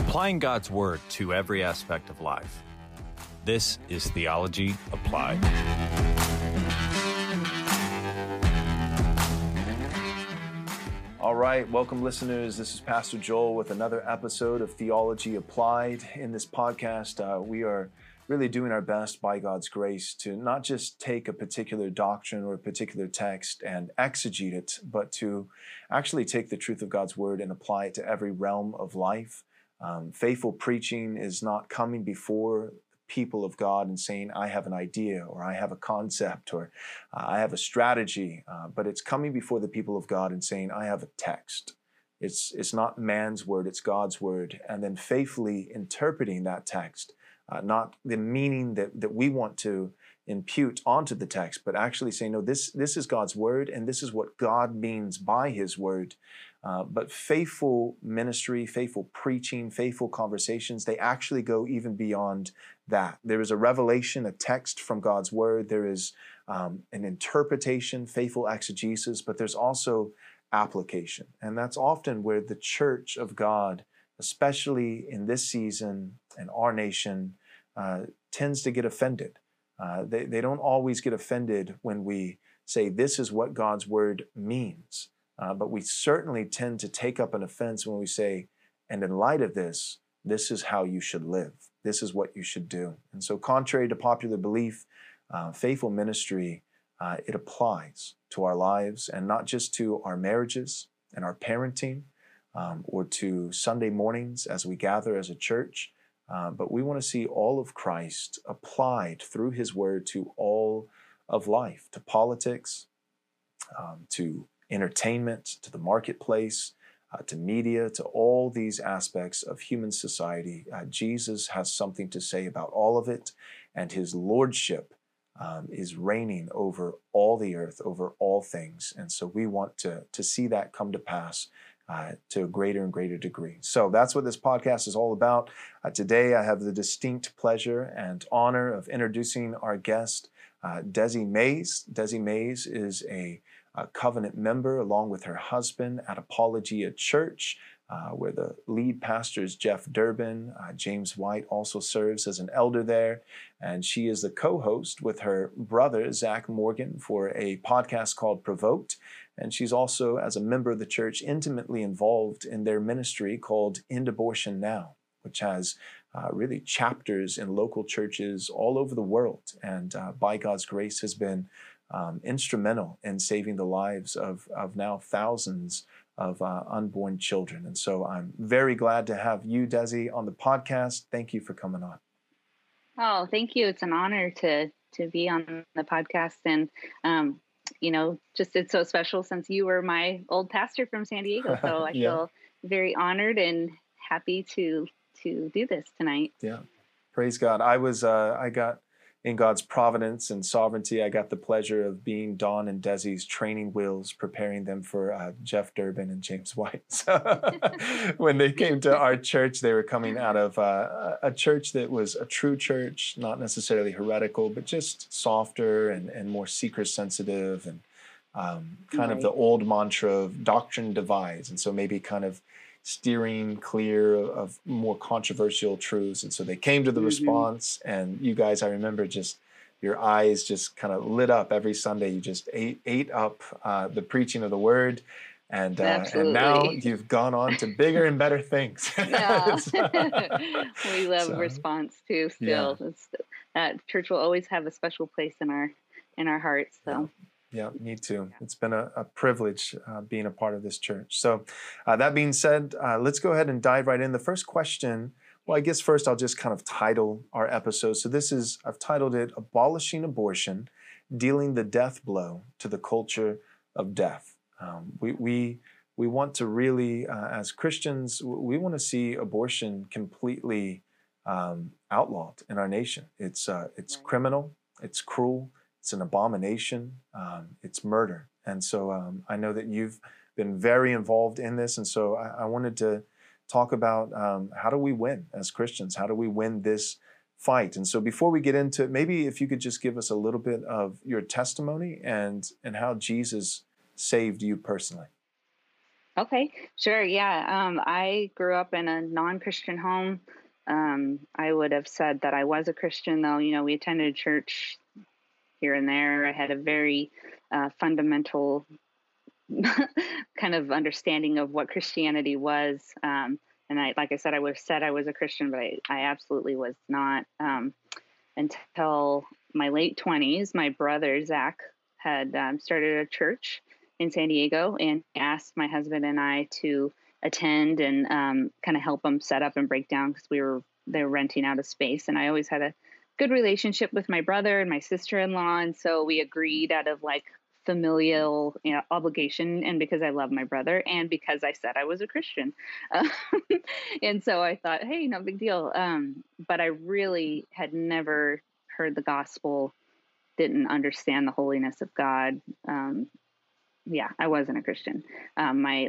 Applying God's Word to every aspect of life. This is Theology Applied. All right, welcome listeners. This is Pastor Joel with another episode of Theology Applied. In this podcast, we are really doing our best by God's grace to not just take a particular doctrine or a particular text and exegete it, but to actually take the truth of God's Word and apply it to every realm of life. Faithful preaching is not coming before people of God and saying, I have an idea, or I have a concept, or I have a strategy, but it's coming before the people of God and saying, I have a text. It's not man's word, it's God's word, and then faithfully interpreting that text, not the meaning that we want to impute onto the text, but actually saying, no, this is God's word, and this is what God means by his word. But faithful ministry, faithful preaching, faithful conversations, they actually go even beyond that. There is a revelation, a text from God's word. There is an interpretation, faithful exegesis, but there's also application. And that's often where the church of God, especially in this season and our nation, tends to get offended. They don't always get offended when we say, this is what God's word means. But we certainly tend to take up an offense when we say, and in light of this, this is how you should live. This is what you should do. And so contrary to popular belief, faithful ministry, it applies to our lives, and not just to our marriages and our parenting, or to Sunday mornings as we gather as a church, but we want to see all of Christ applied through his word to all of life, to politics, to entertainment, to the marketplace, to media, to all these aspects of human society. Jesus has something to say about all of it, and his lordship is reigning over all the earth, over all things. And so we want to see that come to pass to a greater and greater degree. So that's what this podcast is all about. Today, I have the distinct pleasure and honor of introducing our guest, Desiree Maes. Desiree Maes is a covenant member, along with her husband, at Apologia Church, where the lead pastor is Jeff Durbin. James White also serves as an elder there, and she is the co-host with her brother, Zach Morgan, for a podcast called Provoked, and she's also, as a member of the church, intimately involved in their ministry called End Abortion Now, which has really chapters in local churches all over the world, and by God's grace has been instrumental in saving the lives of now thousands of unborn children. And so I'm very glad to have you, Desi, on the podcast. Thank you for coming on. Oh, thank you. It's an honor to be on the podcast. And, you know, just it's so special since you were my old pastor from San Diego. So I feel very honored and happy to do this tonight. Yeah. Praise God. In God's providence and sovereignty, I got the pleasure of being Don and Desi's training wheels, preparing them for Jeff Durbin and James White. So when they came to our church, they were coming out of a church that was a true church, not necessarily heretical, but just softer and more seeker-sensitive, and kind of the old mantra of doctrine divides, and so maybe kind of steering clear of more controversial truths. And so they came to the response, and you guys, I remember just your eyes just kind of lit up every Sunday. You just ate up the preaching of the word. And now you've gone on to bigger and better things. We love response too. Still, that church will always have a special place in our hearts. So. Yeah, me too. It's been a privilege being a part of this church. So that being said, let's go ahead and dive right in. The first question, well, I guess first I'll just kind of title our episode. So I've titled it, Abolishing Abortion, Dealing the Death Blow to the Culture of Death. We want to really, as Christians, we want to see abortion completely outlawed in our nation. It's criminal, it's cruel. It's an abomination. It's murder. And so I know that you've been very involved in this. And so I wanted to talk about how do we win as Christians? How do we win this fight? And so before we get into it, maybe if you could just give us a little bit of your testimony and how Jesus saved you personally. Okay, sure. Yeah. I grew up in a non-Christian home. I would have said that I was a Christian, though, you know, we attended church here and there. I had a very fundamental kind of understanding of what Christianity was. And I, like I said, I would have said I was a Christian, but I absolutely was not. Until my late 20s, my brother, Zach, had started a church in San Diego and asked my husband and I to attend and kind of help them set up and break down because they were renting out a space. And I always had a good relationship with my brother and my sister-in-law. And so we agreed out of like familial, you know, obligation, and because I love my brother and because I said I was a Christian. And so I thought, hey, no big deal. But I really had never heard the gospel, didn't understand the holiness of God. Yeah, I wasn't a Christian. My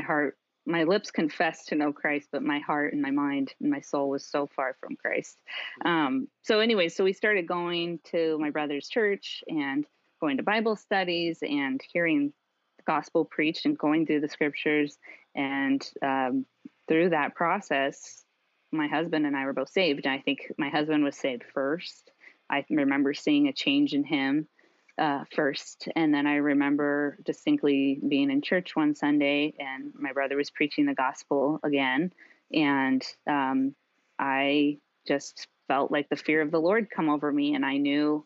heart, my lips confessed to know Christ, but my heart and my mind and my soul was so far from Christ. So anyway, so we started going to my brother's church and going to Bible studies and hearing the gospel preached and going through the scriptures. And through that process, my husband and I were both saved. And I think my husband was saved first. I remember seeing a change in him first. And then I remember distinctly being in church one Sunday and my brother was preaching the gospel again. And I just felt like the fear of the Lord come over me. And I knew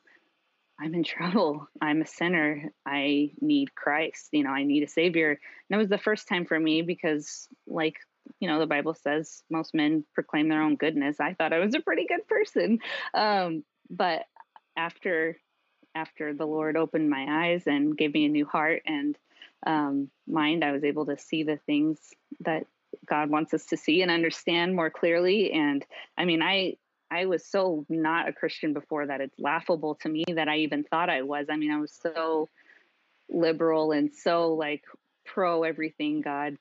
I'm in trouble. I'm a sinner. I need Christ. You know, I need a savior. And it was the first time for me because, like, you know, the Bible says most men proclaim their own goodness. I thought I was a pretty good person. But after the Lord opened my eyes and gave me a new heart and mind, I was able to see the things that God wants us to see and understand more clearly. And I mean, I was so not a Christian before that it's laughable to me that I even thought I was. I mean, I was so liberal and so like pro everything God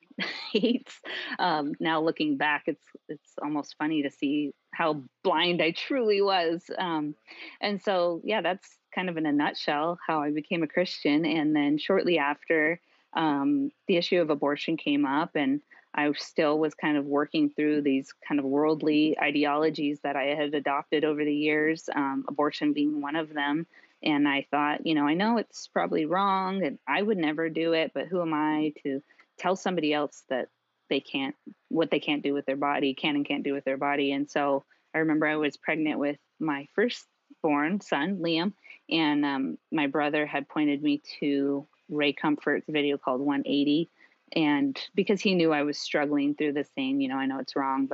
hates. Now looking back, it's almost funny to see how blind I truly was. And so, yeah, that's kind of in a nutshell how I became a Christian. And then shortly after, the issue of abortion came up, and I still was kind of working through these kind of worldly ideologies that I had adopted over the years, abortion being one of them. And I thought, you know, I know it's probably wrong and I would never do it, but who am I to tell somebody else that they can't, what they can't do with their body, can and can't do with their body. And so I remember I was pregnant with my firstborn son, Liam, and my brother had pointed me to Ray Comfort's video called 180. And because he knew I was struggling through this thing, you know, I know it's wrong,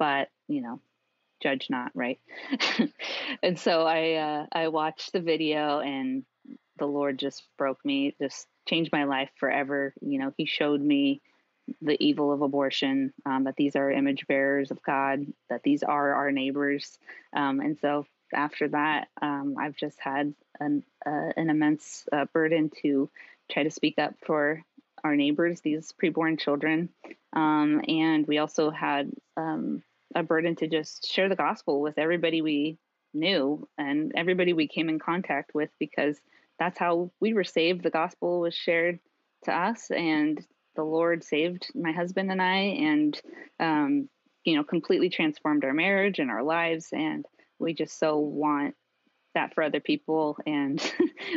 but, you know, judge not, right? And so I watched the video and the Lord just broke me, just changed my life forever. You know, he showed me the evil of abortion, that these are image bearers of God, that these are our neighbors. And so after that, I've just had an immense burden to try to speak up for our neighbors, these preborn children. And we also had a burden to just share the gospel with everybody we knew and everybody we came in contact with, because that's how we were saved. The gospel was shared to us, and the Lord saved my husband and I, and, you know, completely transformed our marriage and our lives. And we just so want that for other people, and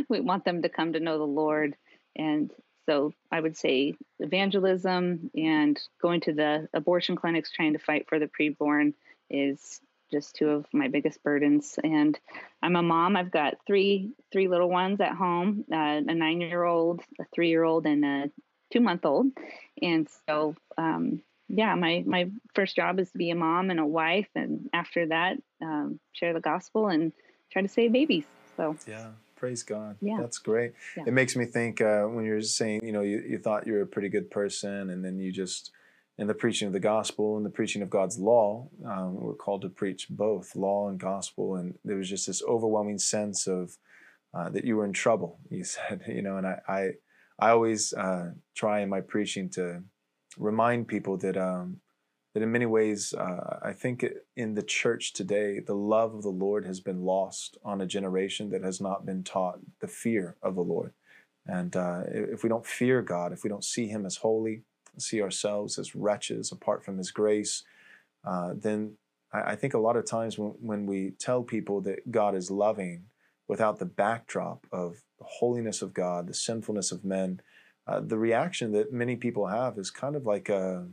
we want them to come to know the Lord. And so I would say evangelism and going to the abortion clinics, trying to fight for the preborn, is just two of my biggest burdens. And I'm a mom. I've got three little ones at home, a 9-year-old, a 3-year-old, and a 2-month-old. And so, yeah, my first job is to be a mom and a wife. And after that, share the gospel and try to save babies. So, yeah. Praise God. Yeah. That's great. Yeah. It makes me think when you're saying, you know, you thought you were a pretty good person, and then you just, in the preaching of the gospel and the preaching of God's law, we're called to preach both law and gospel. And there was just this overwhelming sense of that you were in trouble, you said, you know, and I always try in my preaching to remind people that that in many ways, I think in the church today, the love of the Lord has been lost on a generation that has not been taught the fear of the Lord. And if we don't fear God, if we don't see him as holy, and see ourselves as wretches apart from his grace, then I think a lot of times when we tell people that God is loving without the backdrop of the holiness of God, the sinfulness of men, the reaction that many people have is kind of like a,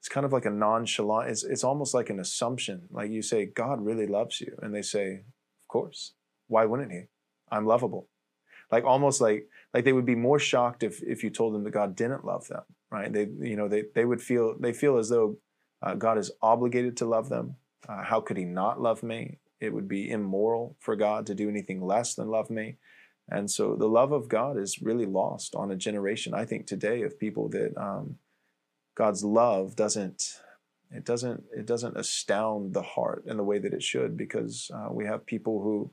it's kind of like a nonchalant, it's almost like an assumption. Like you say, God really loves you. And they say, of course, why wouldn't he? I'm lovable. Like almost like they would be more shocked if you told them that God didn't love them, right? They feel as though God is obligated to love them. How could he not love me? It would be immoral for God to do anything less than love me. And so the love of God is really lost on a generation, I think, today of people that God's love doesn't astound the heart in the way that it should, because we have people who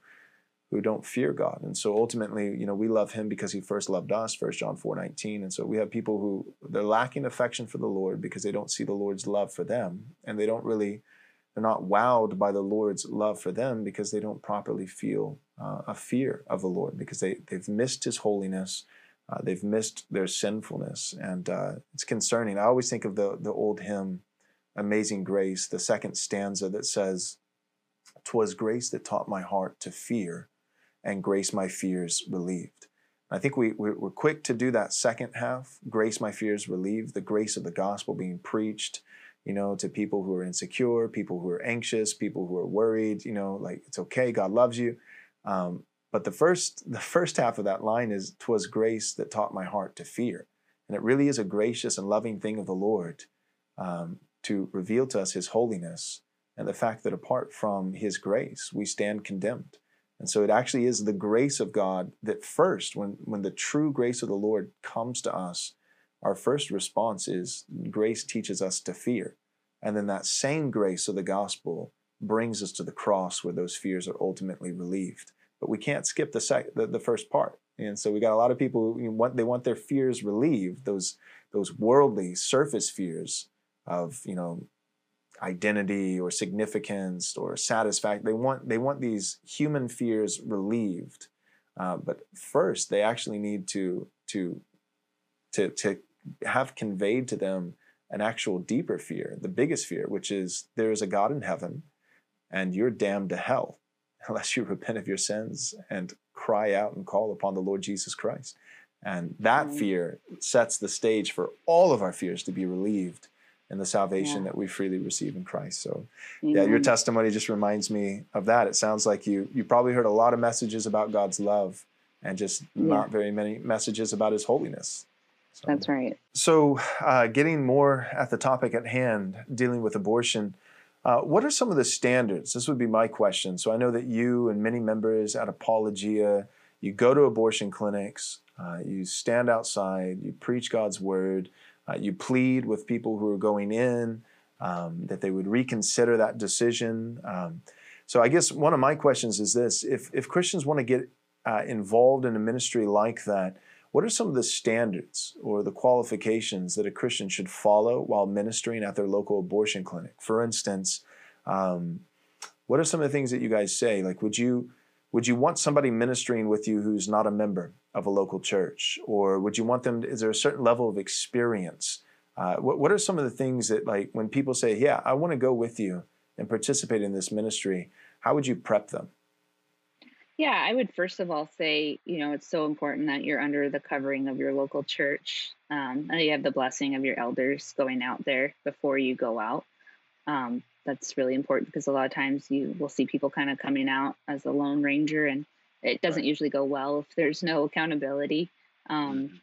don't fear God. And so ultimately, we love him because he first loved us, 1 John 4:19. And so we have people who they're lacking affection for the Lord because they don't see the Lord's love for them. And they don't really, they're not wowed by the Lord's love for them because they don't properly feel a fear of the Lord, because they've missed his holiness. They've missed their sinfulness. And it's concerning. I always think of the old hymn, Amazing Grace, the second stanza that says, "'Twas grace that taught my heart to fear, and grace my fears relieved." I think we're quick to do that second half, grace my fears relieved, the grace of the gospel being preached, to people who are insecure, people who are anxious, people who are worried, like it's okay, God loves you. But the first half of that line is, "'Twas grace that taught my heart to fear." And it really is a gracious and loving thing of the Lord to reveal to us his holiness and the fact that apart from his grace, we stand condemned. And so it actually is the grace of God that first, when the true grace of the Lord comes to us, our first response is grace teaches us to fear. And then that same grace of the gospel brings us to the cross where those fears are ultimately relieved. But we can't skip the first part. And so we got a lot of people who want their fears relieved, those worldly surface fears of, identity or significance or satisfaction. They want these human fears relieved. But first they actually need to have conveyed to them an actual deeper fear, the biggest fear, which is there is a God in heaven and you're damned to hell unless you repent of your sins and cry out and call upon the Lord Jesus Christ. And that fear sets the stage for all of our fears to be relieved and the salvation that we freely receive in Christ. So Amen. Yeah, your testimony just reminds me of that. It sounds like you probably heard a lot of messages about God's love and just not very many messages about his holiness. So, that's right. So getting more at the topic at hand, dealing with abortion, what are some of the standards? This would be my question. So I know that you and many members at Apologia, you go to abortion clinics, you stand outside, you preach God's word, you plead with people who are going in, that they would reconsider that decision. So I guess one of my questions is this, if Christians want to get involved in a ministry like that, what are some of the standards or the qualifications that a Christian should follow while ministering at their local abortion clinic? For instance, what are some of the things that you guys say? Like, would you want somebody ministering with you who's not a member of a local church? Or would you want them to, is there a certain level of experience? What are some of the things that, like, when people say, yeah, I want to go with you and participate in this ministry, how would you prep them? Yeah, I would first of all say, it's so important that you're under the covering of your local church. And you have the blessing of your elders going out there before you go out. That's really important because a lot of times you will see people kind of coming out as a lone ranger, and it doesn't usually go well if there's no accountability, and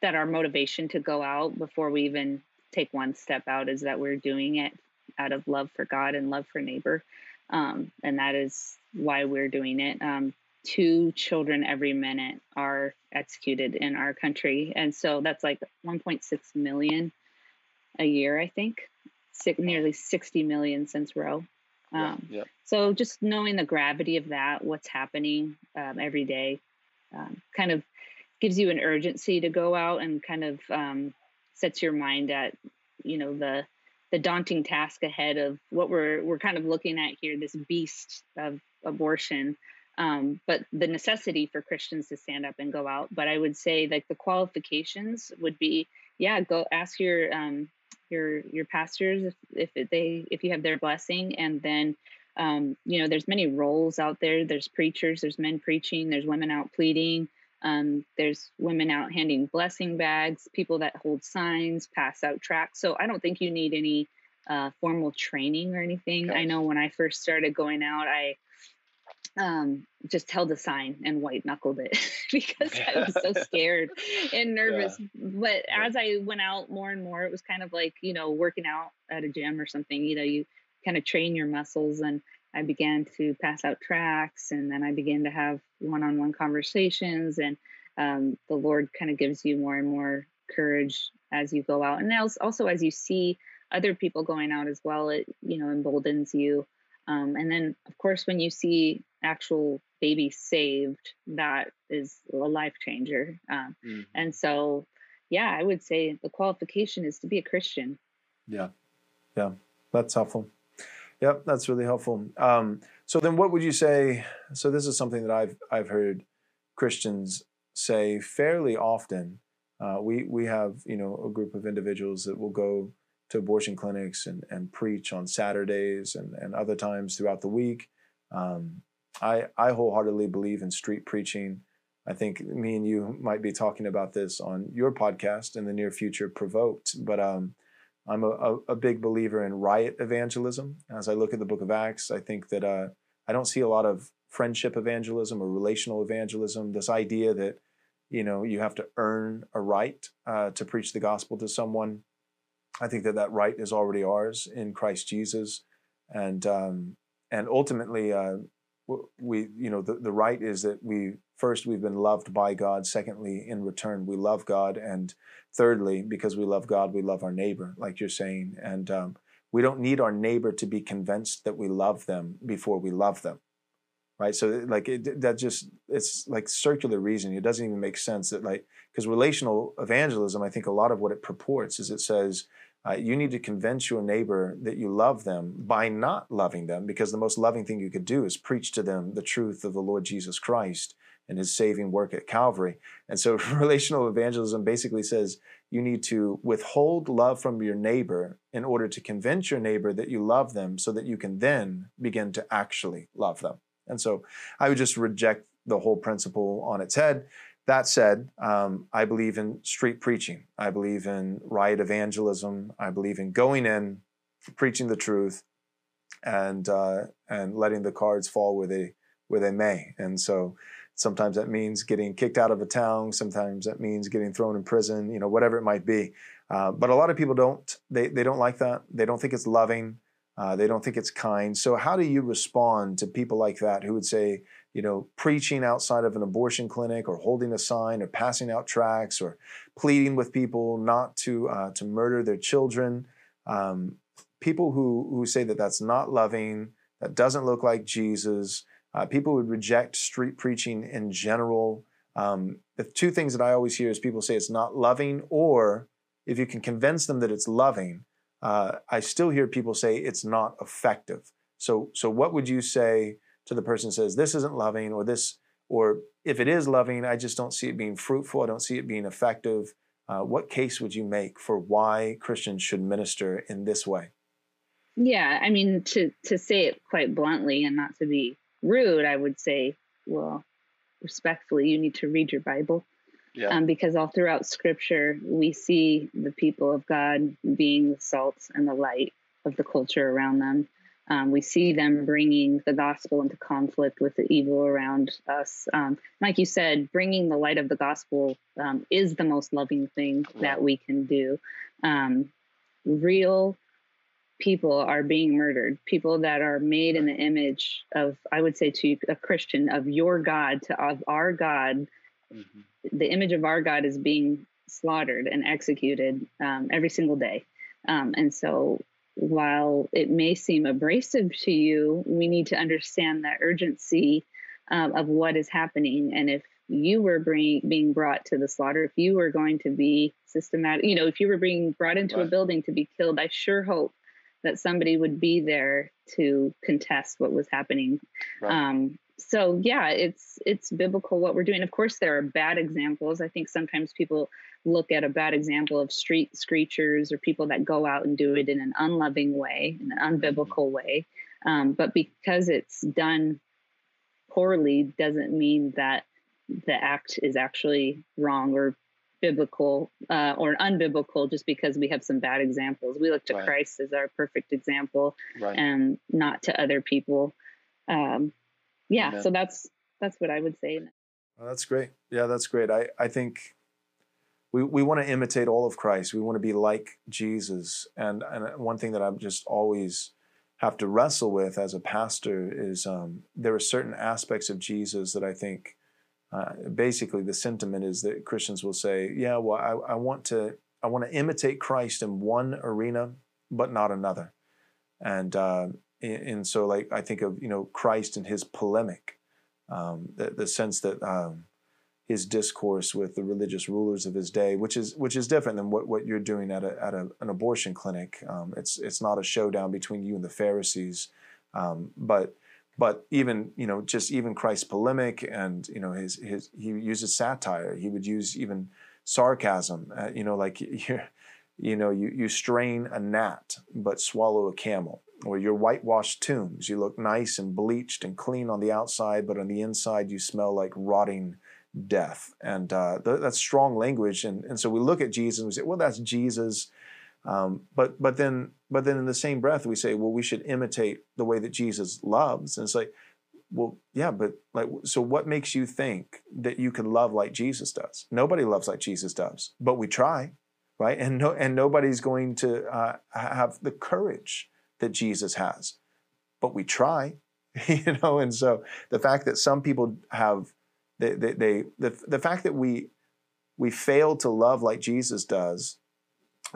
that our motivation to go out before we even take one step out is that we're doing it out of love for God and love for neighbor. And that is why we're doing it. 2 children every minute are executed in our country. And so that's like 1.6 million a year, I think. Nearly 60 million since Roe. Yeah. So just knowing the gravity of that, what's happening every day, kind of gives you an urgency to go out and kind of sets your mind at, the daunting task ahead of what we're kind of looking at here, this beast of abortion, but the necessity for Christians to stand up and go out. But I would say like the qualifications would be yeah, go ask your pastors if you have their blessing. And then, there's many roles out there. There's preachers, there's men preaching, there's women out pleading. There's women out handing blessing bags, people that hold signs, pass out tracts. So I don't think you need any formal training or anything. Okay. I know when I first started going out, I just held a sign and white knuckled it because I was so scared and nervous. Yeah. But as I went out more and more, it was kind of like, working out at a gym or something, you kind of train your muscles. And I began to pass out tracts, and then I began to have one-on-one conversations, and the Lord kind of gives you more and more courage as you go out. And also as you see other people going out as well, it, emboldens you. And then, of course, when you see actual babies saved, that is a life changer. And so, I would say the qualification is to be a Christian. Yeah, that's helpful. Yep, that's really helpful. So then what would you say? So this is something that I've heard Christians say fairly often. We have, a group of individuals that will go to abortion clinics and preach on Saturdays and other times throughout the week. I wholeheartedly believe in street preaching. I think me and you might be talking about this on your podcast in the near future, Provoked. But I'm a big believer in riot evangelism. As I look at the book of Acts, I think that I don't see a lot of friendship evangelism or relational evangelism, this idea that, you have to earn a right to preach the gospel to someone. I think that right is already ours in Christ Jesus. And ultimately, the right is that we've been loved by God. Secondly, in return, we love God. And thirdly, because we love God, we love our neighbor, like you're saying. And we don't need our neighbor to be convinced that we love them before we love them, right? So it's like circular reasoning. It doesn't even make sense that because relational evangelism, I think a lot of what it purports is it says, you need to convince your neighbor that you love them by not loving them, because the most loving thing you could do is preach to them the truth of the Lord Jesus Christ and his saving work at Calvary. And so relational evangelism basically says you need to withhold love from your neighbor in order to convince your neighbor that you love them so that you can then begin to actually love them. And so I would just reject the whole principle on its head. That said, I believe in street preaching. I believe in riot evangelism. I believe in going in, preaching the truth, and letting the cards fall where they may. And so sometimes that means getting kicked out of a town. Sometimes that means getting thrown in prison. Whatever it might be. But a lot of people don't. They don't like that. They don't think it's loving. They don't think it's kind. So how do you respond to people like that who would say, preaching outside of an abortion clinic or holding a sign or passing out tracts or pleading with people not to murder their children? People who say that that's not loving, that doesn't look like Jesus, people would reject street preaching in general. The two things that I always hear is people say it's not loving, or if you can convince them that it's loving, I still hear people say it's not effective. So what would you say to the person who says this isn't loving, or if it is loving, I just don't see it being fruitful. I don't see it being effective. What case would you make for why Christians should minister in this way? Yeah, I mean, to say it quite bluntly and not to be rude, I would say, well, respectfully, you need to read your Bible. Yeah. Because all throughout Scripture, we see the people of God being the salt and the light of the culture around them. We see them bringing the gospel into conflict with the evil around us. Like you said, bringing the light of the gospel is the most loving thing that we can do. Real people are being murdered. People that are made in the image of, I would say to a Christian, of your God, of our God. Mm-hmm. The image of our God is being slaughtered and executed every single day. And so while it may seem abrasive to you, we need to understand the urgency of what is happening. And if you were being brought to the slaughter, if you were going to be systematic, if you were being brought into a building to be killed, I sure hope that somebody would be there to contest what was happening. Right. So it's biblical what we're doing. Of course, there are bad examples. I think sometimes people look at a bad example of street screechers or people that go out and do it in an unloving way, in an unbiblical way. But because it's done poorly doesn't mean that the act is actually wrong or biblical or unbiblical just because we have some bad examples. We look to Christ as our perfect example and not to other people. So that's what I would say. Well, that's great. Yeah, that's great. I think we want to imitate all of Christ. We want to be like Jesus. And one thing that I'm just always have to wrestle with as a pastor is there are certain aspects of Jesus that I think basically the sentiment is that Christians will say, yeah, well, I want to imitate Christ in one arena, but not another. And so like, I think of, Christ and his polemic, the sense that his discourse with the religious rulers of his day, which is different than what you're doing at an abortion clinic. It's not a showdown between you and the Pharisees, but even even Christ's polemic and his he uses satire. He would use even sarcasm. You strain a gnat but swallow a camel, or your whitewashed tombs. You look nice and bleached and clean on the outside, but on the inside you smell like rotting death. And that's strong language. And so we look at Jesus and we say, well, that's Jesus. But then in the same breath, we say, well, we should imitate the way that Jesus loves. And it's like, well, yeah, but like, so what makes you think that you can love like Jesus does? Nobody loves like Jesus does, but we try, right? And nobody's going to have the courage that Jesus has, but we try, And so the fact that some people have, the fact that we fail to love like Jesus does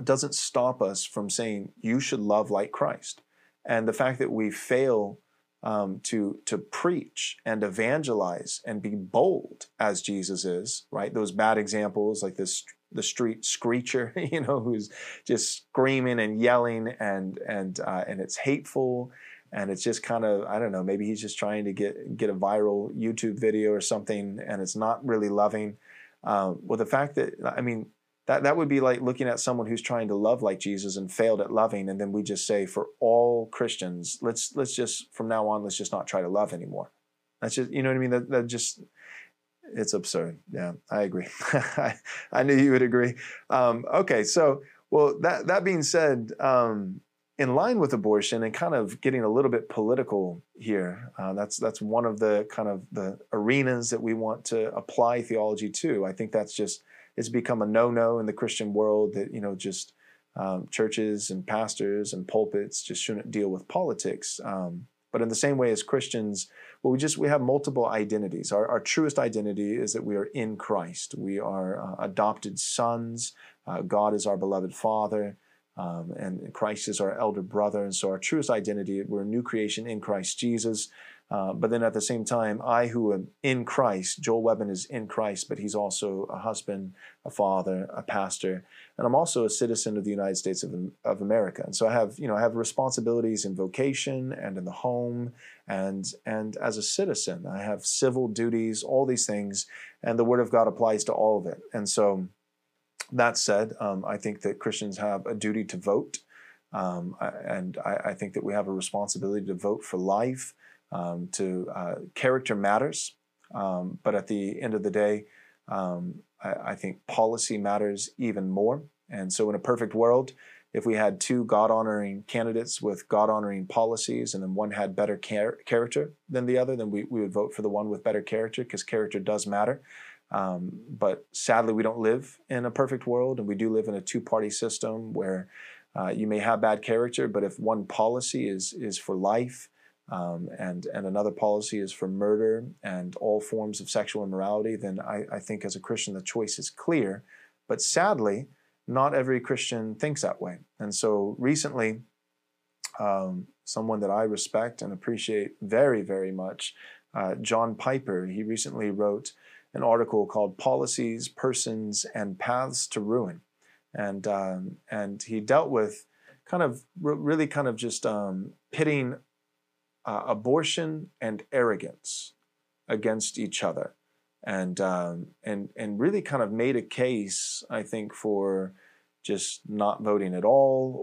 doesn't stop us from saying you should love like Christ. And the fact that we fail to preach and evangelize and be bold as Jesus is, right? Those bad examples like the street screecher, who's just screaming and yelling and it's hateful. And it's just kind of, I don't know, maybe he's just trying to get a viral YouTube video or something, and it's not really loving. Well, the fact that, that would be like looking at someone who's trying to love like Jesus and failed at loving, and then we just say for all Christians, let's just, from now on, let's just not try to love anymore. That's just, That just, it's absurd. Yeah, I agree. I knew you would agree. Okay, so, well, that being said, in line with abortion and kind of getting a little bit political here, that's one of the kind of the arenas that we want to apply theology to. I think that's just, it's become a no-no in the Christian world that, churches and pastors and pulpits just shouldn't deal with politics. But in the same way as Christians, well, we have multiple identities. Our truest identity is that we are in Christ. We are adopted sons. God is our beloved Father. And Christ is our elder brother. And so our truest identity, we're a new creation in Christ Jesus. But then at the same time, I who am in Christ, Joel Webben is in Christ, but he's also a husband, a father, a pastor. And I'm also a citizen of the United States of America. And so I have, I have responsibilities in vocation and in the home and as a citizen. I have civil duties, all these things, and the Word of God applies to all of it. And so that said, I think that Christians have a duty to vote, and I think that we have a responsibility to vote for life, character matters, but at the end of the day, I think policy matters even more. And so in a perfect world, if we had two God-honoring candidates with God-honoring policies and then one had better character than the other, then we would vote for the one with better character, because character does matter. But sadly, we don't live in a perfect world, and we do live in a two-party system where you may have bad character, but if one policy is for life and another policy is for murder and all forms of sexual immorality, then I think as a Christian, the choice is clear. But sadly, not every Christian thinks that way. And so recently, someone that I respect and appreciate very, very much, John Piper, he recently wrote an article called Policies, Persons, and Paths to Ruin. And he dealt with kind of really kind of just pitting abortion and arrogance against each other. and really kind of made a case, I think, for just not voting at all,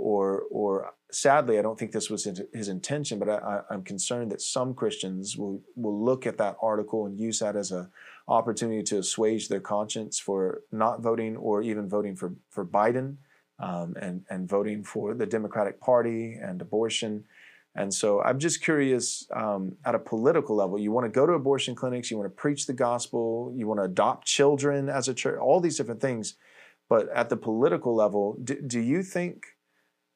or sadly, I don't think this was his intention, but I'm concerned that some Christians will look at that article and use that as an opportunity to assuage their conscience for not voting, or even voting for Biden, and voting for the Democratic Party and abortion. And so I'm just curious, at a political level, you want to go to abortion clinics, you want to preach the gospel, you want to adopt children as a church, all these different things. But at the political level, do you think,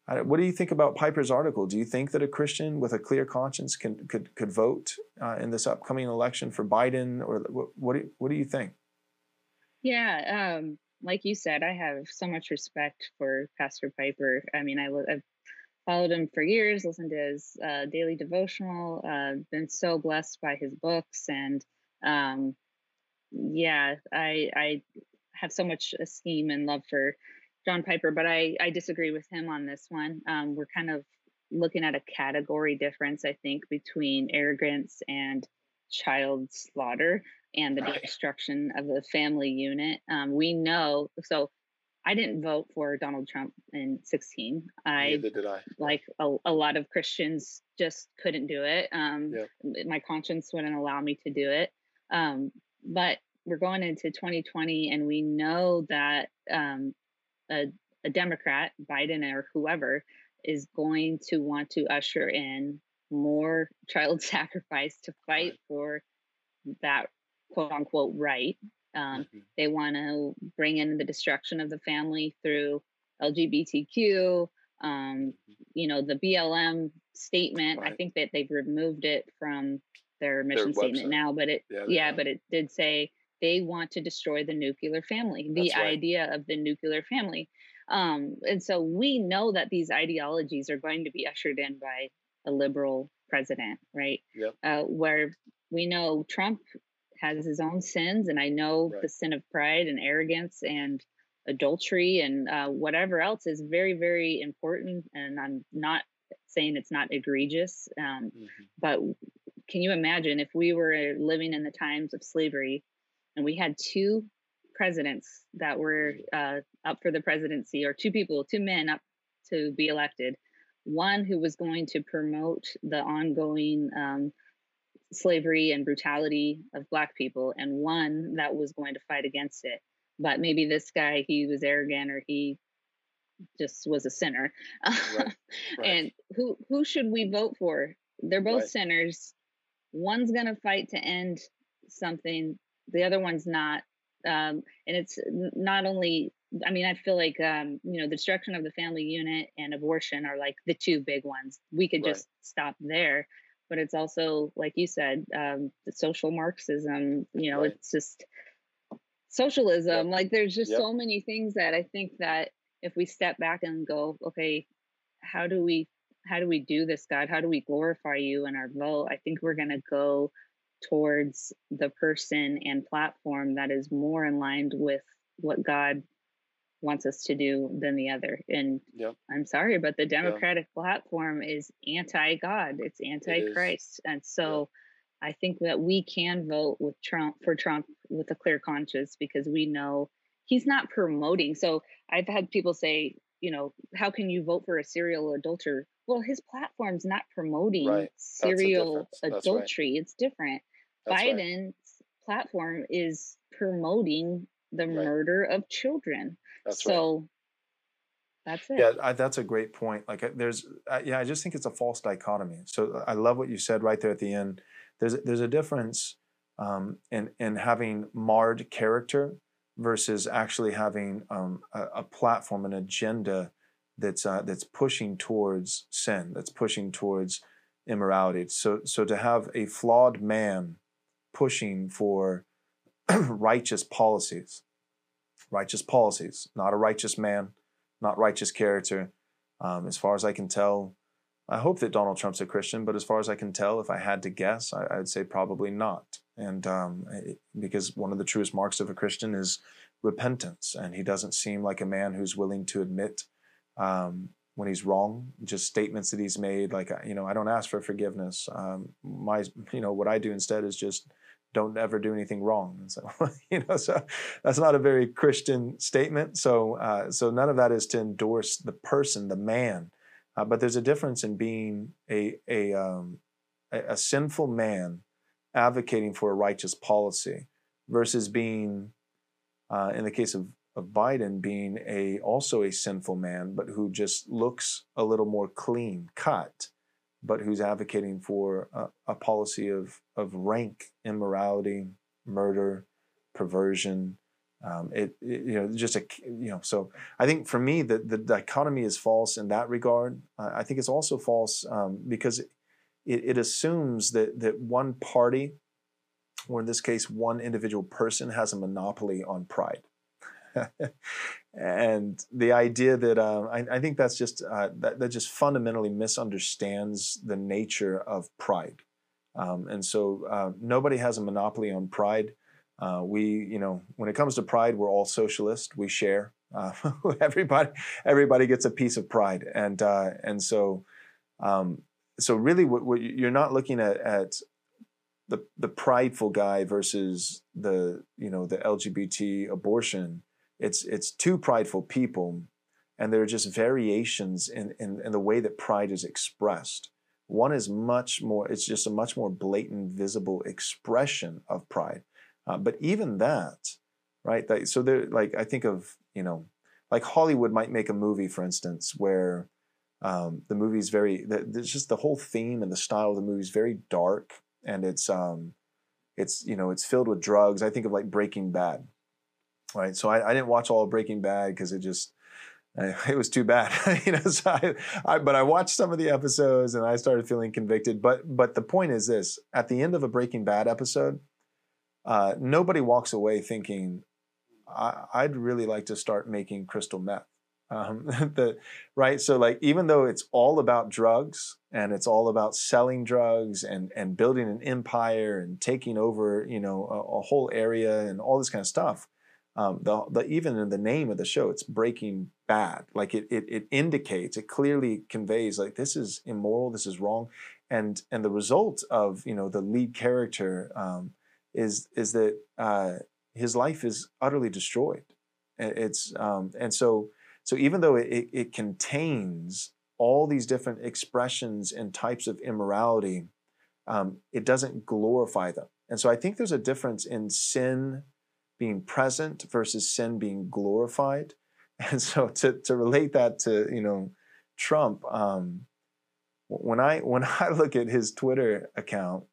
what do you think about Piper's article? Do you think that a Christian with a clear conscience could vote in this upcoming election for Biden? Or what do you think? Yeah, like you said, I have so much respect for Pastor Piper. I mean, I've followed him for years, listened to his daily devotional, been so blessed by his books. And yeah, I have so much esteem and love for John Piper, but I disagree with him on this one. We're kind of looking at a category difference, I think, between arrogance and child slaughter and the destruction of the family unit. We know, so I didn't vote for Donald Trump in 2016. Neither did I. Like a lot of Christians, just couldn't do it. My conscience wouldn't allow me to do it. But we're going into 2020, and we know that a Democrat, Biden or whoever, is going to want to usher in more child sacrifice to fight for that quote unquote right. They want to bring in the destruction of the family through LGBTQ, the BLM statement. Right. I think that they've removed it from their mission statement now, but it did say they want to destroy the nuclear family, idea of the nuclear family. And so we know that these ideologies are going to be ushered in by a liberal president, right? Yep. Where we know Trump has his own sins, and I know the sin of pride and arrogance and adultery and whatever else is very, very important. And I'm not saying it's not egregious, but can you imagine if we were living in the times of slavery and we had two presidents that were up for the presidency, or two men up to be elected, one who was going to promote the ongoing slavery and brutality of Black people, and one that was going to fight against it. But maybe this guy, he was arrogant, or he just was a sinner. Right. And who should we vote for? They're both sinners. One's going to fight to end something. The other one's not. And it's not only, I mean, I feel like, the destruction of the family unit and abortion are like the two big ones. We could just stop there. But it's also, like you said, the social Marxism, it's just socialism. Like there's just so many things that I think that if we step back and go, okay, how do we do this, God? How do we glorify you in our vote? I think we're going to go towards the person and platform that is more in line with what God wants us to do than the other. And I'm sorry, but the Democratic platform is anti-God. It's anti-Christ. And so I think that we can vote with Trump with a clear conscience, because we know he's not promoting. So I've had people say, how can you vote for a serial adulterer? Well, his platform's not promoting serial adultery. It's different. Biden's platform is promoting the murder of children. That's it. Yeah, that's a great point. Like I just think it's a false dichotomy. So I love what you said right there at the end. There's a difference in having marred character versus actually having a platform, an agenda that's pushing towards sin, that's pushing towards immorality. So to have a flawed man pushing for righteous policies, not a righteous man, not righteous character. As far as I can tell, I hope that Donald Trump's a Christian, but as far as I can tell, if I had to guess, I'd say probably not. And because one of the truest marks of a Christian is repentance. And he doesn't seem like a man who's willing to admit when he's wrong, just statements that he's made. Like, I don't ask for forgiveness. What I do instead is just don't ever do anything wrong. And so, you know, so that's not a very Christian statement. So, so none of that is to endorse the person, the man. But there's a difference in being a sinful man advocating for a righteous policy versus being, in the case of Biden, being also a sinful man, but who just looks a little more clean cut, but who's advocating for a policy of rank immorality, murder, perversion. So I think for me that the dichotomy is false in that regard. I think it's also false because it assumes that one party, or in this case, one individual person, has a monopoly on pride. And the idea that I think that's just that just fundamentally misunderstands the nature of pride. And so nobody has a monopoly on pride. When it comes to pride, we're all socialist. We share. Everybody gets a piece of pride. And so really, what you're not looking at the prideful guy versus the LGBT abortion. It's two prideful people, and there are just variations in the way that pride is expressed. One is much more, it's just a much more blatant, visible expression of pride. But even that, right? I think of, Hollywood might make a movie, for instance, where the movie's there's just the whole theme and the style of the movie is very dark, and it's filled with drugs. I think of like Breaking Bad. Right, so I didn't watch all of Breaking Bad because it was too bad, So but I watched some of the episodes and I started feeling convicted. But the point is this: at the end of a Breaking Bad episode, nobody walks away thinking, "I'd really like to start making crystal meth." Right, so like even though it's all about drugs and it's all about selling drugs and building an empire and taking over, a whole area and all this kind of stuff. Even in the name of the show, it's Breaking Bad. Like it indicates, it clearly conveys, like this is immoral, this is wrong, and the result of the lead character is that his life is utterly destroyed. So even though it contains all these different expressions and types of immorality, it doesn't glorify them. And so I think there's a difference in sin being present versus sin being glorified. And so to relate that to, Trump, when I look at his Twitter account,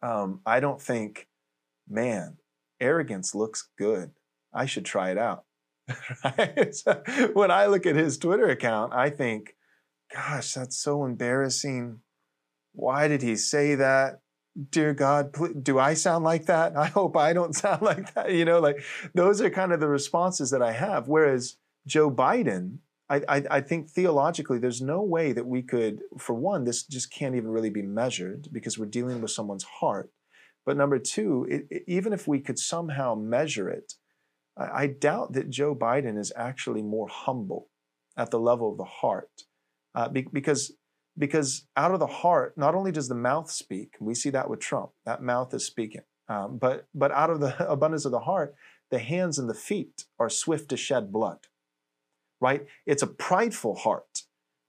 I don't think, man, arrogance looks good. I should try it out. Right? So when I look at his Twitter account, I think, gosh, that's so embarrassing. Why did he say that? Dear God, please, do I sound like that? I hope I don't sound like that. Those are kind of the responses that I have. Whereas Joe Biden, I think theologically, there's no way that we could, for one, this just can't even really be measured because we're dealing with someone's heart. But number two, even if we could somehow measure it, I doubt that Joe Biden is actually more humble at the level of the heart because out of the heart, not only does the mouth speak, we see that with Trump, that mouth is speaking, but out of the abundance of the heart, the hands and the feet are swift to shed blood, right? It's a prideful heart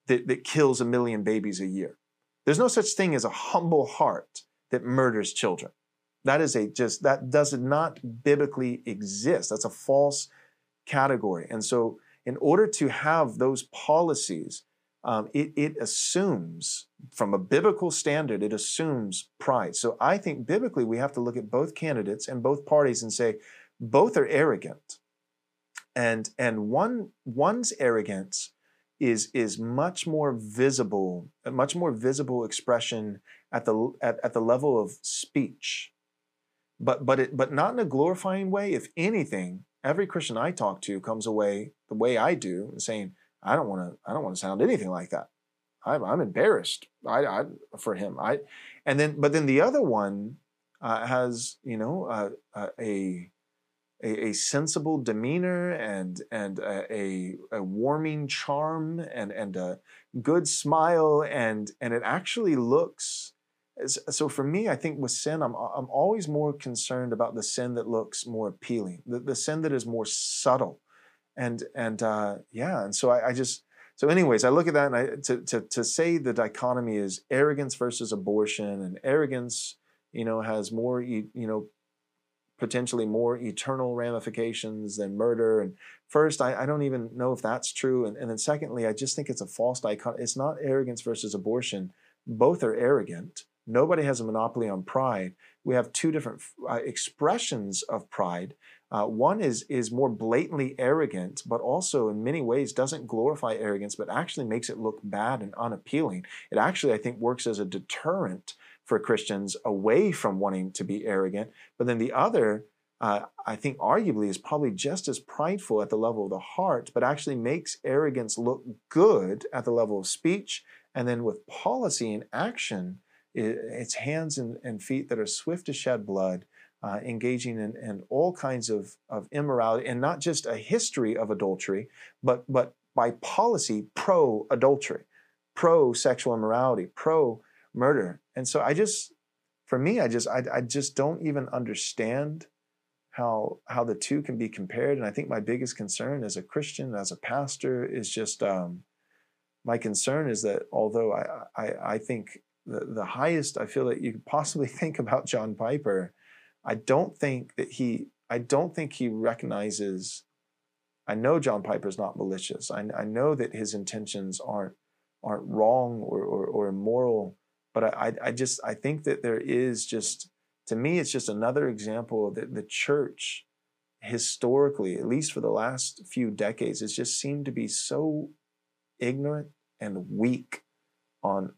that kills 1 million babies a year. There's no such thing as a humble heart that murders children. That does not biblically exist. That's a false category. And so in order to have those policies, it assumes, from a biblical standard, it assumes pride. So I think biblically we have to look at both candidates and both parties and say, both are arrogant. And one's arrogance is much more visible expression at the level of speech. But not in a glorifying way. If anything, every Christian I talk to comes away the way I do and saying, I don't want to sound anything like that. I'm embarrassed for him. But then the other one has a sensible demeanor and a warming charm and a good smile and it actually looks So for me, I think with sin, I'm always more concerned about the sin that looks more appealing, the sin that is more subtle, and so anyways, I look at that, and to say the dichotomy is arrogance versus abortion, and arrogance, has more, potentially more eternal ramifications than murder. And first, I don't even know if that's true, and then secondly, I just think it's a false dichotomy. It's not arrogance versus abortion. Both are arrogant. Nobody has a monopoly on pride. We have two different expressions of pride. One is more blatantly arrogant, but also in many ways doesn't glorify arrogance, but actually makes it look bad and unappealing. It actually, I think, works as a deterrent for Christians away from wanting to be arrogant. But then the other, I think arguably, is probably just as prideful at the level of the heart, but actually makes arrogance look good at the level of speech. And then with policy and action, it's hands and feet that are swift to shed blood, engaging in all kinds of immorality, and not just a history of adultery, but by policy, pro-adultery, pro-sexual immorality, pro-murder. And so I just don't even understand how the two can be compared. And I think my biggest concern as a Christian, as a pastor, is just... my concern is that although I think the highest I feel that you could possibly think about John Piper, I don't think he recognizes. I know John Piper's not malicious. I know that his intentions aren't wrong or immoral, but I think that there is just, to me, it's just another example that the church historically, at least for the last few decades, has just seemed to be so ignorant and weak on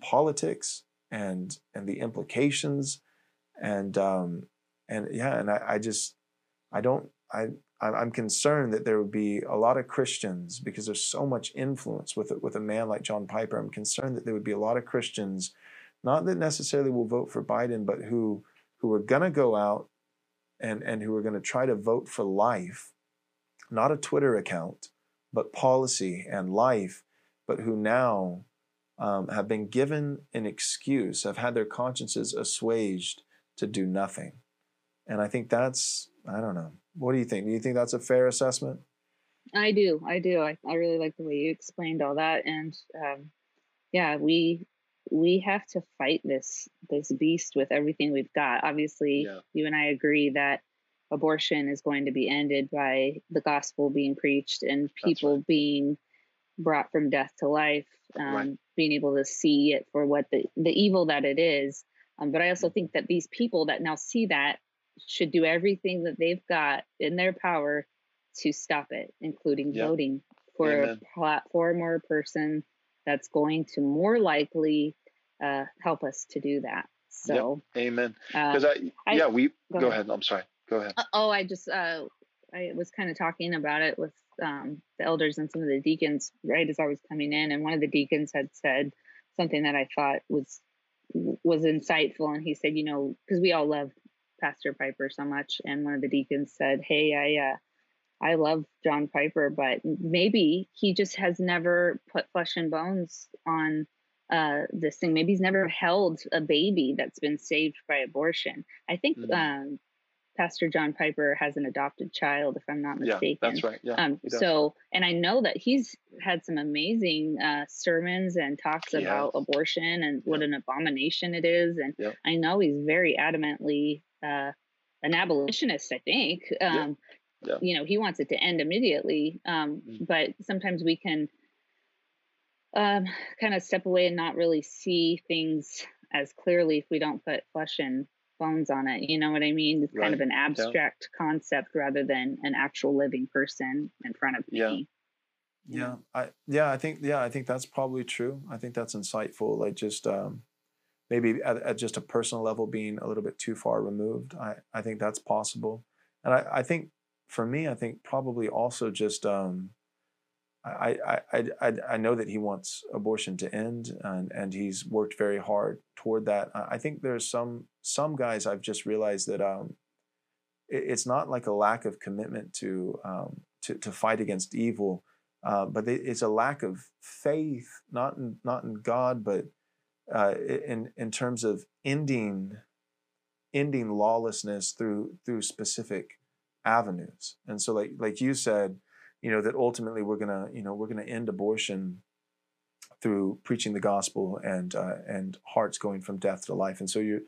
politics and the implications and I'm concerned that there would be a lot of Christians, because there's so much influence with a man like John Piper. I'm concerned that there would be a lot of Christians, not that necessarily will vote for Biden, but who are going to go out and who are going to try to vote for life, not a Twitter account, but policy and life, but who now have been given an excuse, have had their consciences assuaged to do nothing. And I think that's, I don't know. What do you think? Do you think that's a fair assessment? I do. I really like the way you explained all that. And we have to fight this beast with everything we've got. Obviously, yeah. You and I agree that abortion is going to be ended by the gospel being preached and people right. being brought from death to life, right. being able to see it for what the evil that it is. But I also think that these people that now see that should do everything that they've got in their power to stop it, including yep. voting for Amen. A platform or a person that's going to more likely help us to do that. So, yep. Amen. Because go ahead. I'm sorry. Go ahead. I was kind of talking about it with the elders and some of the deacons, right, as I was coming in, and one of the deacons had said something that I thought was insightful, and he said, because we all love Pastor Piper so much, and one of the deacons said, hey, I love John Piper, but maybe he just has never put flesh and bones on this thing. Maybe he's never held a baby that's been saved by abortion. I think Pastor John Piper has an adopted child, if I'm not mistaken. Yeah, that's right. Yeah, so, and I know that he's had some amazing sermons and talks about abortion and what an abomination it is. And I know he's very adamantly an abolitionist, I think. He wants it to end immediately. But sometimes we can kind of step away and not really see things as clearly if we don't put flesh in bones on it. You know what I mean? It's right. kind of an abstract concept rather than an actual living person in front of me. I think that's probably true. I think that's insightful. Like just maybe at just a personal level being a little bit too far removed. I think that's possible. And I think for me, I think probably also just I know that he wants abortion to end, and he's worked very hard toward that. I think there's some guys I've just realized that it's not like a lack of commitment to fight against evil, but it's a lack of faith, not in God, but in terms of ending lawlessness through specific avenues. And so like you said, you know, that ultimately we're gonna end abortion through preaching the gospel and hearts going from death to life. And so you're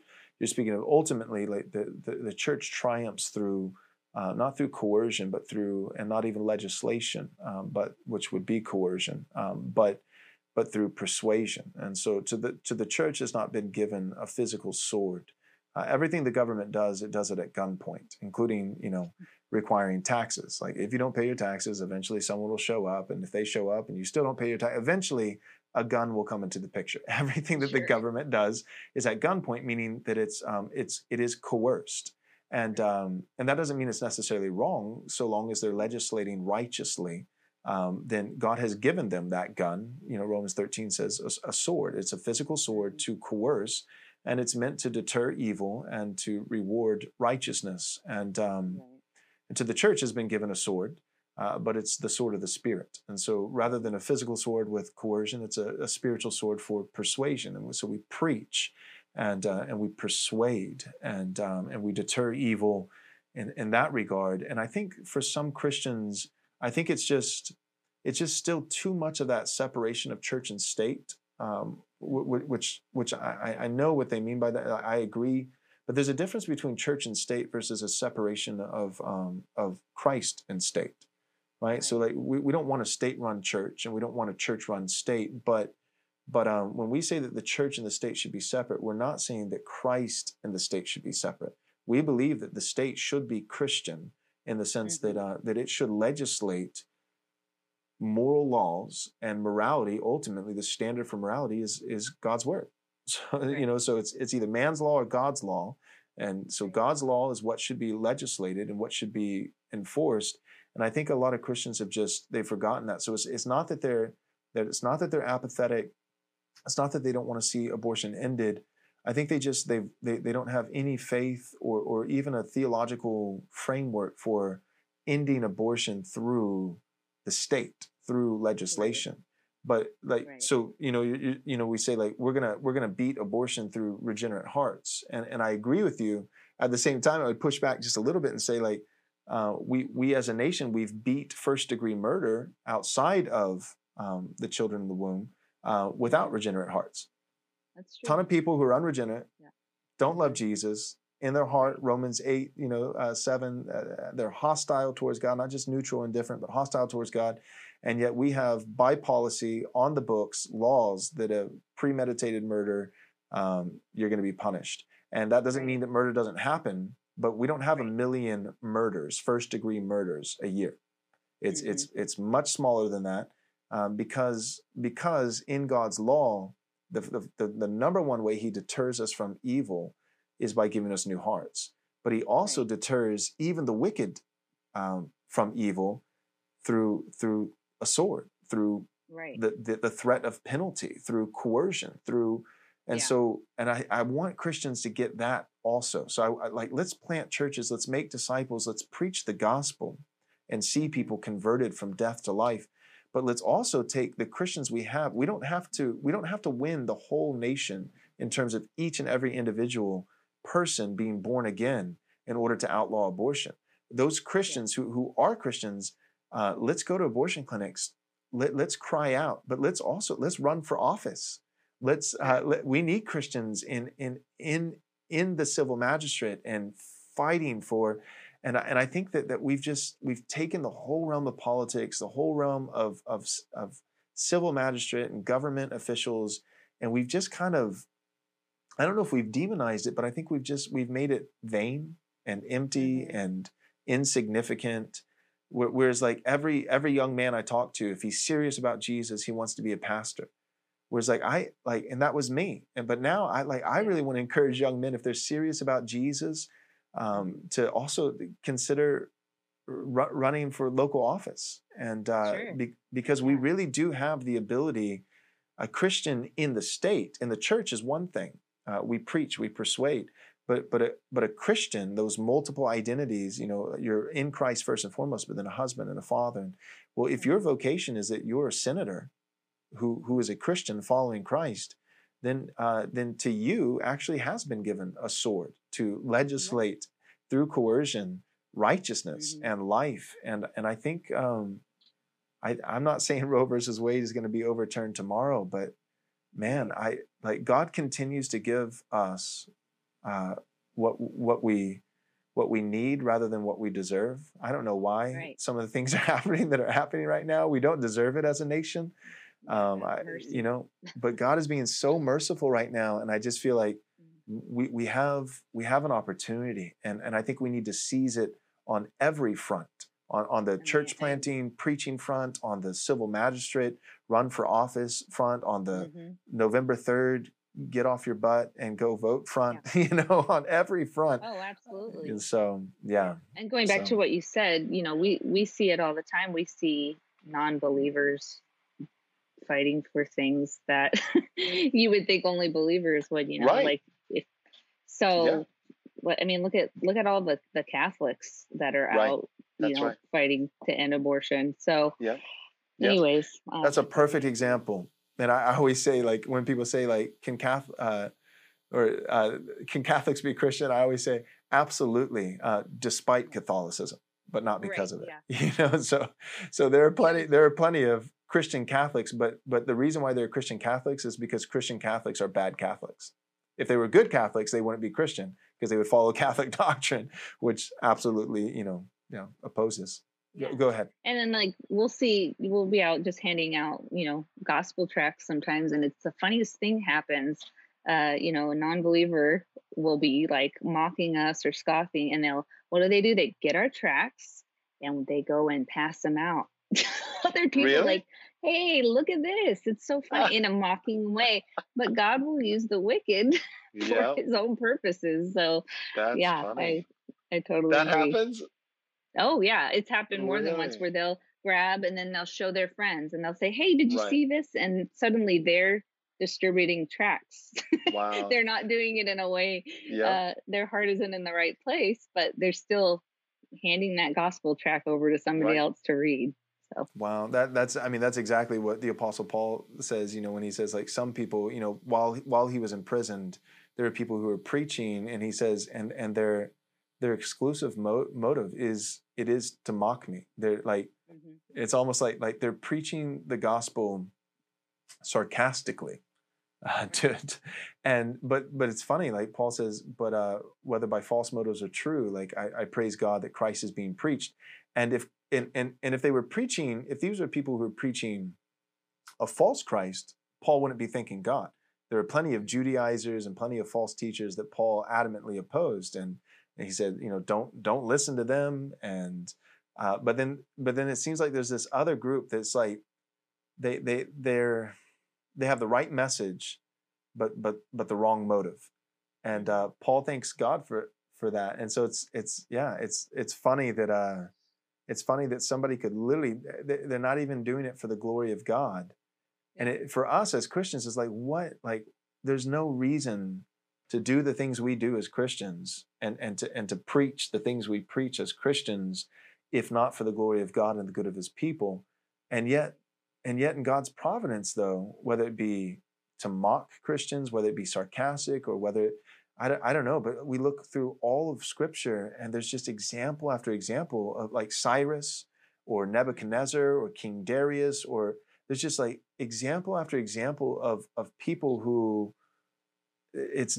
speaking of ultimately like the church triumphs through not through coercion, but through, and not even legislation, but which would be coercion, but through persuasion. And so to the church has not been given a physical sword. Everything the government does, it does it at gunpoint, including, you know, requiring taxes. Like if you don't pay your taxes, eventually someone will show up. And if they show up and you still don't pay your tax, eventually a gun will come into the picture. Everything that the government does is at gunpoint, meaning that it is coerced. And that doesn't mean it's necessarily wrong, so long as they're legislating righteously. Then God has given them that gun. You know, Romans 13 says a sword. It's a physical sword to coerce, and it's meant to deter evil and to reward righteousness. And to the church has been given a sword, but it's the sword of the Spirit. And so rather than a physical sword with coercion, it's a spiritual sword for persuasion. And so we preach and we persuade and we deter evil in that regard. And I think for some Christians, I think it's just still too much of that separation of church and state, which I know what they mean by that. I agree, but there's a difference between church and state versus a separation of Christ and state, right? So like we don't want a state-run church and we don't want a church-run state, but when we say that the church and the state should be separate, we're not saying that Christ and the state should be separate. We believe that the state should be Christian, in the sense that it should legislate moral laws and morality. Ultimately, the standard for morality is God's word. So, you know, so it's either man's law or God's law. And so God's law is what should be legislated and what should be enforced. And I think a lot of Christians have they've forgotten that. So it's not that they're apathetic. It's not that they don't want to see abortion ended. I think they don't have any faith or even a theological framework for ending abortion through the state, through legislation. But like, so, you know, you know, we say like, we're going to beat abortion through regenerate hearts. And I agree with you. At the same time, I would push back just a little bit and say like, we as a nation, we've beat first degree murder outside of the children in the womb without regenerate hearts. That's true. A ton of people who are unregenerate, don't love Jesus in their heart. Romans 8, you know, 7, they're hostile towards God, not just neutral and indifferent, but hostile towards God. And yet we have by policy on the books laws that a premeditated murder, you're going to be punished. And that doesn't mean that murder doesn't happen, but we don't have a million murders, first degree murders a year. It's much smaller than that because in God's law, the number one way he deters us from evil is by giving us new hearts. But he also deters even the wicked from evil through a sword, through the threat of penalty, through coercion, and I want Christians to get that also. So I like, let's plant churches, let's make disciples, let's preach the gospel and see people converted from death to life. But let's also take the Christians we have. We don't have to win the whole nation in terms of each and every individual person being born again in order to outlaw abortion. Those Christians who are Christians, let's go to abortion clinics. Let's cry out, but let's run for office. We need Christians in the civil magistrate and fighting for. And I think that we've taken the whole realm of politics, the whole realm of civil magistrate and government officials, and we've just kind of, I don't know if we've demonized it, but I think we've made it vain and empty and insignificant. Whereas like every young man I talk to, if he's serious about Jesus, he wants to be a pastor. Whereas like and that was me. But now I really want to encourage young men, if they're serious about Jesus, to also consider running for local office. And because we really do have the ability, a Christian in the state, in the church is one thing. We preach, we persuade, but a Christian, those multiple identities, you know, you're in Christ first and foremost, but then a husband and a father. And, well, if your vocation is that you're a senator who is a Christian following Christ, then to you actually has been given a sword to legislate through coercion righteousness and life. And I think I'm not saying Roe versus Wade is going to be overturned tomorrow, but man, God continues to give us what we need rather than what we deserve. I don't know why some of the things are happening that are happening right now. We don't deserve it as a nation. But God is being so merciful right now. And I just feel like we have an opportunity, and I think we need to seize it on every front, on the church planting, preaching front, on the civil magistrate, run for office front, on the November 3rd, get off your butt and go vote front, on every front. Oh, absolutely. And so, And going back to what you said, we see it all the time. We see non-believers fighting for things that you would think only believers would, look at all the Catholics that are out, fighting to end abortion. So anyways, that's a perfect example. And I always say, when people say can Catholics be Christian? I always say, absolutely. Despite Catholicism, but not because of it, so there are plenty of Christian Catholics, but the reason why they're Christian Catholics is because Christian Catholics are bad Catholics. If they were good Catholics, they wouldn't be Christian because they would follow Catholic doctrine, whiwhich absolutely, opposes. Yeah. Go ahead. And then we'll be out just handing out, gospel tracts sometimes. And it's the funniest thing happens. A non-believer will be mocking us or scoffing, and what do? They get our tracts and they go and pass them out. Other people hey, look at this. It's so funny in a mocking way, but God will use the wicked for his own purposes. So that's funny. I totally agree. That happens? Oh yeah. It's happened more than once where they'll grab and then they'll show their friends and they'll say, hey, did you see this? And suddenly they're distributing tracts. Wow. They're not doing it in a way, their heart isn't in the right place, but they're still handing that gospel tract over to somebody else to read. So. Wow. That's exactly what the Apostle Paul says, when he says some people, while he was imprisoned, there are people who are preaching, and he says, and their exclusive motive is to mock me. They're it's almost like they're preaching the gospel sarcastically, but it's funny. Paul says, but whether by false motives or true, I praise God that Christ is being preached. And if they were preaching, if these were people who were preaching a false Christ, Paul wouldn't be thanking God. There are plenty of Judaizers and plenty of false teachers that Paul adamantly opposed, and he said, don't listen to them. And but then it seems like there's this other group that's they have the right message, but the wrong motive, and Paul thanks God for that. And so it's funny that. It's funny that somebody could literally, they're not even doing it for the glory of God. And for us as Christians, it's there's no reason to do the things we do as Christians and to preach the things we preach as Christians, if not for the glory of God and the good of his people. And yet in God's providence, though, whether it be to mock Christians, whether it be sarcastic, or whether I don't know, but we look through all of Scripture, and there's just example after example of Cyrus or Nebuchadnezzar or King Darius, or there's just example after example of people who it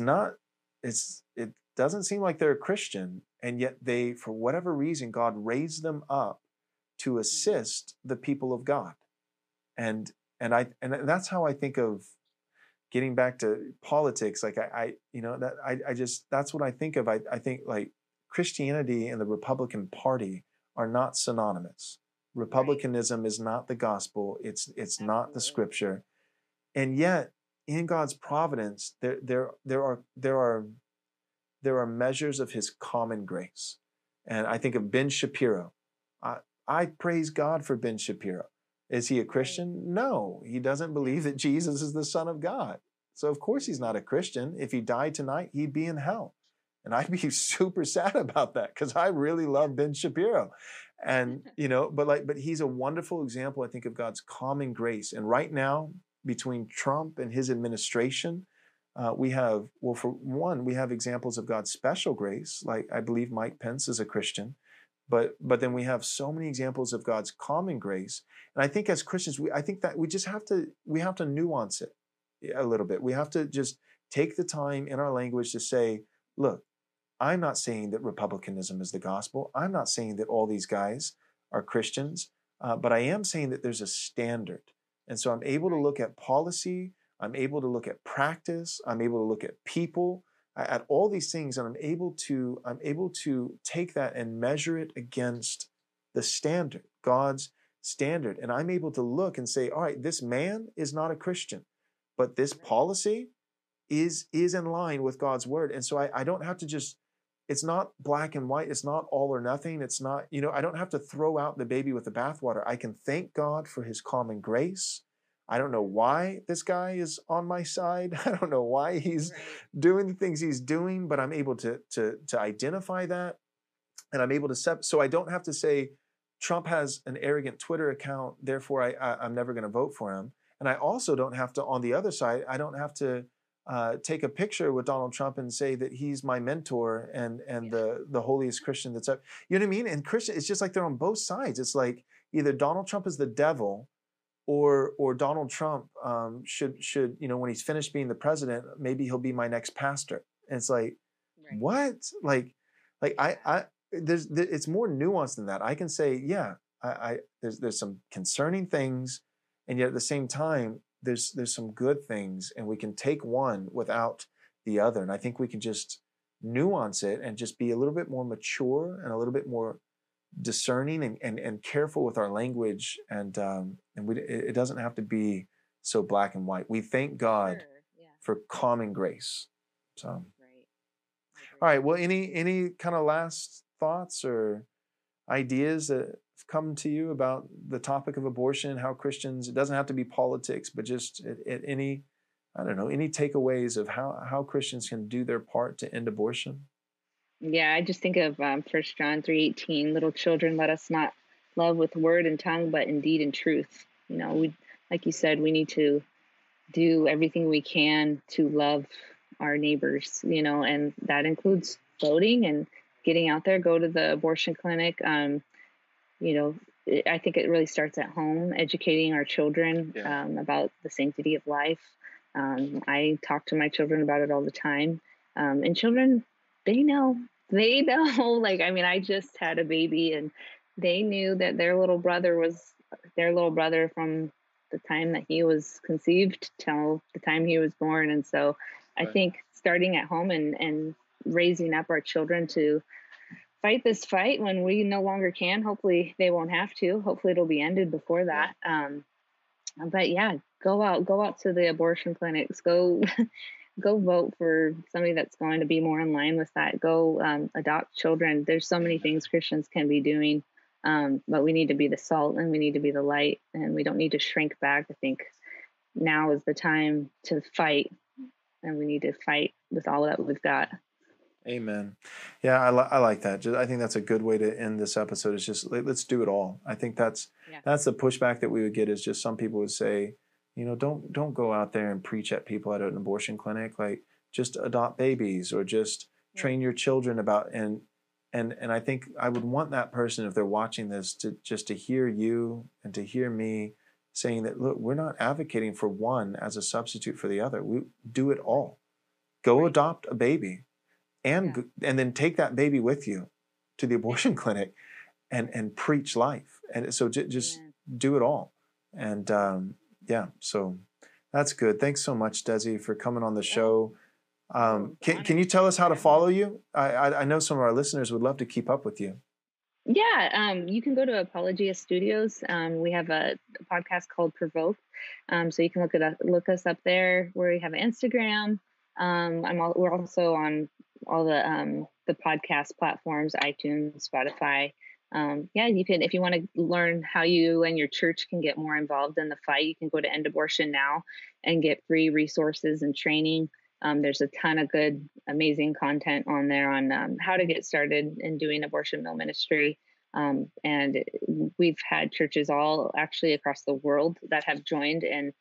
doesn't seem like they're a Christian, and yet they, for whatever reason, God raised them up to assist the people of God. And that's how I think of getting back to politics, that's what I think of. I think Christianity and the Republican Party are not synonymous. Republicanism is not the gospel. It's not the Scripture. And yet in God's providence, there are measures of his common grace. And I think of Ben Shapiro. I praise God for Ben Shapiro. Is he a Christian? No, he doesn't believe that Jesus is the Son of God. So of course he's not a Christian. If he died tonight, he'd be in hell. And I'd be super sad about that because I really love Ben Shapiro. And, but he's a wonderful example, I think, of God's common grace. And right now, between Trump and his administration, We have, well, for one, we have examples of God's special grace. Like, I believe Mike Pence is a Christian, but then we have so many examples of God's common grace. And I think as Christians, we have to nuance it a little bit. We have to just take the time in our language to say, look, I'm not saying that republicanism is the gospel. I'm not saying that all these guys are Christians, but I am saying that there's a standard. And so I'm able to look at policy. I'm able to look at practice. I'm able to look at people, at all these things. And I'm able to take that and measure it against the standard, God's standard. And I'm able to look and say, all right, this man is not a Christian, but this policy is in line with God's word. And so I don't have to just, it's not black and white. It's not all or nothing. It's not, you know, I don't have to throw out the baby with the bathwater. I can thank God for his common grace. I don't know why this guy is on my side. I don't know why he's doing the things he's doing, but I'm able to identify that. And I'm able to, so I don't have to say, Trump has an arrogant Twitter account, therefore I'm never going to vote for him. And I also don't have to, on the other side, I don't have to take a picture with Donald Trump and say that he's my mentor and the holiest Christian that's up. You know what I mean? And Christian, it's just like they're on both sides. It's like either Donald Trump is the devil, or Donald Trump should, you know, when he's finished being the president, maybe he'll be my next pastor. And it's like, right. What? Like I there's it's more nuanced than that. I can say, yeah, I there's some concerning things, and yet at the same time, there's some good things, and we can take one without the other. And I think we can just nuance it and just be a little bit more mature and a little bit more discerning and careful with our language. And it doesn't have to be so black and white. We thank God for common grace. So, All right. Well, any kind of last thoughts or ideas that have come to you about the topic of abortion, how Christians, it doesn't have to be politics, but just at any, I don't know, any takeaways of how Christians can do their part to end abortion? Yeah, I just think of 1 John 3:18, little children, let us not love with word and tongue, but in deed and truth. You know, we, like you said, we need to do everything we can to love our neighbors, you know, and that includes voting and getting out there, go to the abortion clinic. You know, I think it really starts at home, educating our children about the sanctity of life. I talk to my children about it all the time. And children, they know, like, I mean, I just had a baby and they knew that their little brother was their little brother from the time that he was conceived till the time he was born. And so I think starting at home and raising up our children to fight this fight when we no longer can, hopefully they won't have to, hopefully it'll be ended before that. But yeah, go out to the abortion clinics, go vote for somebody that's going to be more in line with that. Go adopt children. There's so many things Christians can be doing, but we need to be the salt and we need to be the light, and we don't need to shrink back. I think now is the time to fight, and we need to fight with all that we've got. Amen. Yeah, I like that. I think that's a good way to end this episode. It's just, let's do it all. I think that's the pushback that we would get, is just some people would say, you know, don't go out there and preach at people at an abortion clinic. Like, just adopt babies or just train your children about, and I think I would want that person, if they're watching this, to hear you and to hear me saying that, look, we're not advocating for one as a substitute for the other. We do it all. Go adopt a baby and then take that baby with you to the abortion clinic and preach life. And so just do it all. And, yeah, so that's good. Thanks so much, Desi, for coming on the show. Can you tell us how to follow you? I know some of our listeners would love to keep up with you. Yeah, you can go to Apologia Studios. We have a podcast called Provoked, so you can look us up there. We have an Instagram. We're also on all the podcast platforms, iTunes, Spotify. You can, if you want to learn how you and your church can get more involved in the fight, you can go to End Abortion Now and get free resources and training. There's a ton of good, amazing content on there on how to get started in doing abortion mill ministry. And we've had churches all actually across the world that have joined and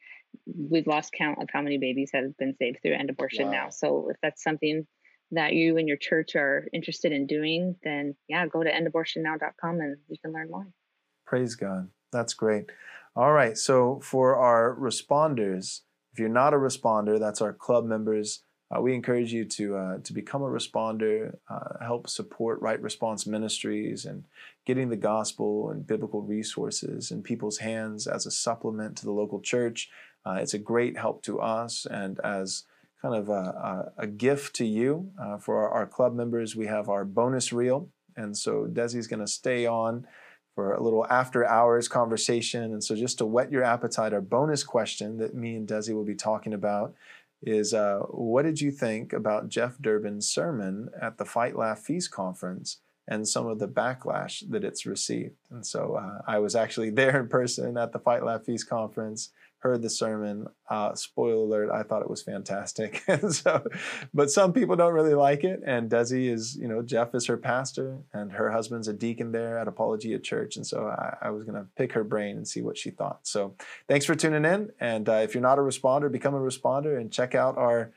we've lost count of how many babies have been saved through End Abortion Now. So if that's something that you and your church are interested in doing, then yeah, go to endabortionnow.com and you can learn more. Praise God. That's great. All right. So for our responders, if you're not a responder, that's our club members. We encourage you to become a responder, help support Right Response Ministries and getting the gospel and biblical resources in people's hands as a supplement to the local church. It's a great help to us and as kind of a gift to you. For our club members, we have our bonus reel. And so Desi's going to stay on for a little after hours conversation. And so just to whet your appetite, our bonus question that me and Desi will be talking about is, what did you think about Jeff Durbin's sermon at the Fight, Laugh, Feast Conference and some of the backlash that it's received? And so I was actually there in person at the Fight, Laugh, Feast Conference, heard the sermon. Spoiler alert, I thought it was fantastic. And so, but some people don't really like it. And Desi is, you know, Jeff is her pastor and her husband's a deacon there at Apologia Church. And so I was going to pick her brain and see what she thought. So thanks for tuning in. And if you're not a responder, become a responder and check out our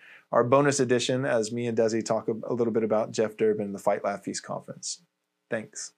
bonus edition as me and Desi talk a little bit about Jeff Durbin and the Fight, Laugh, Feast Conference. Thanks.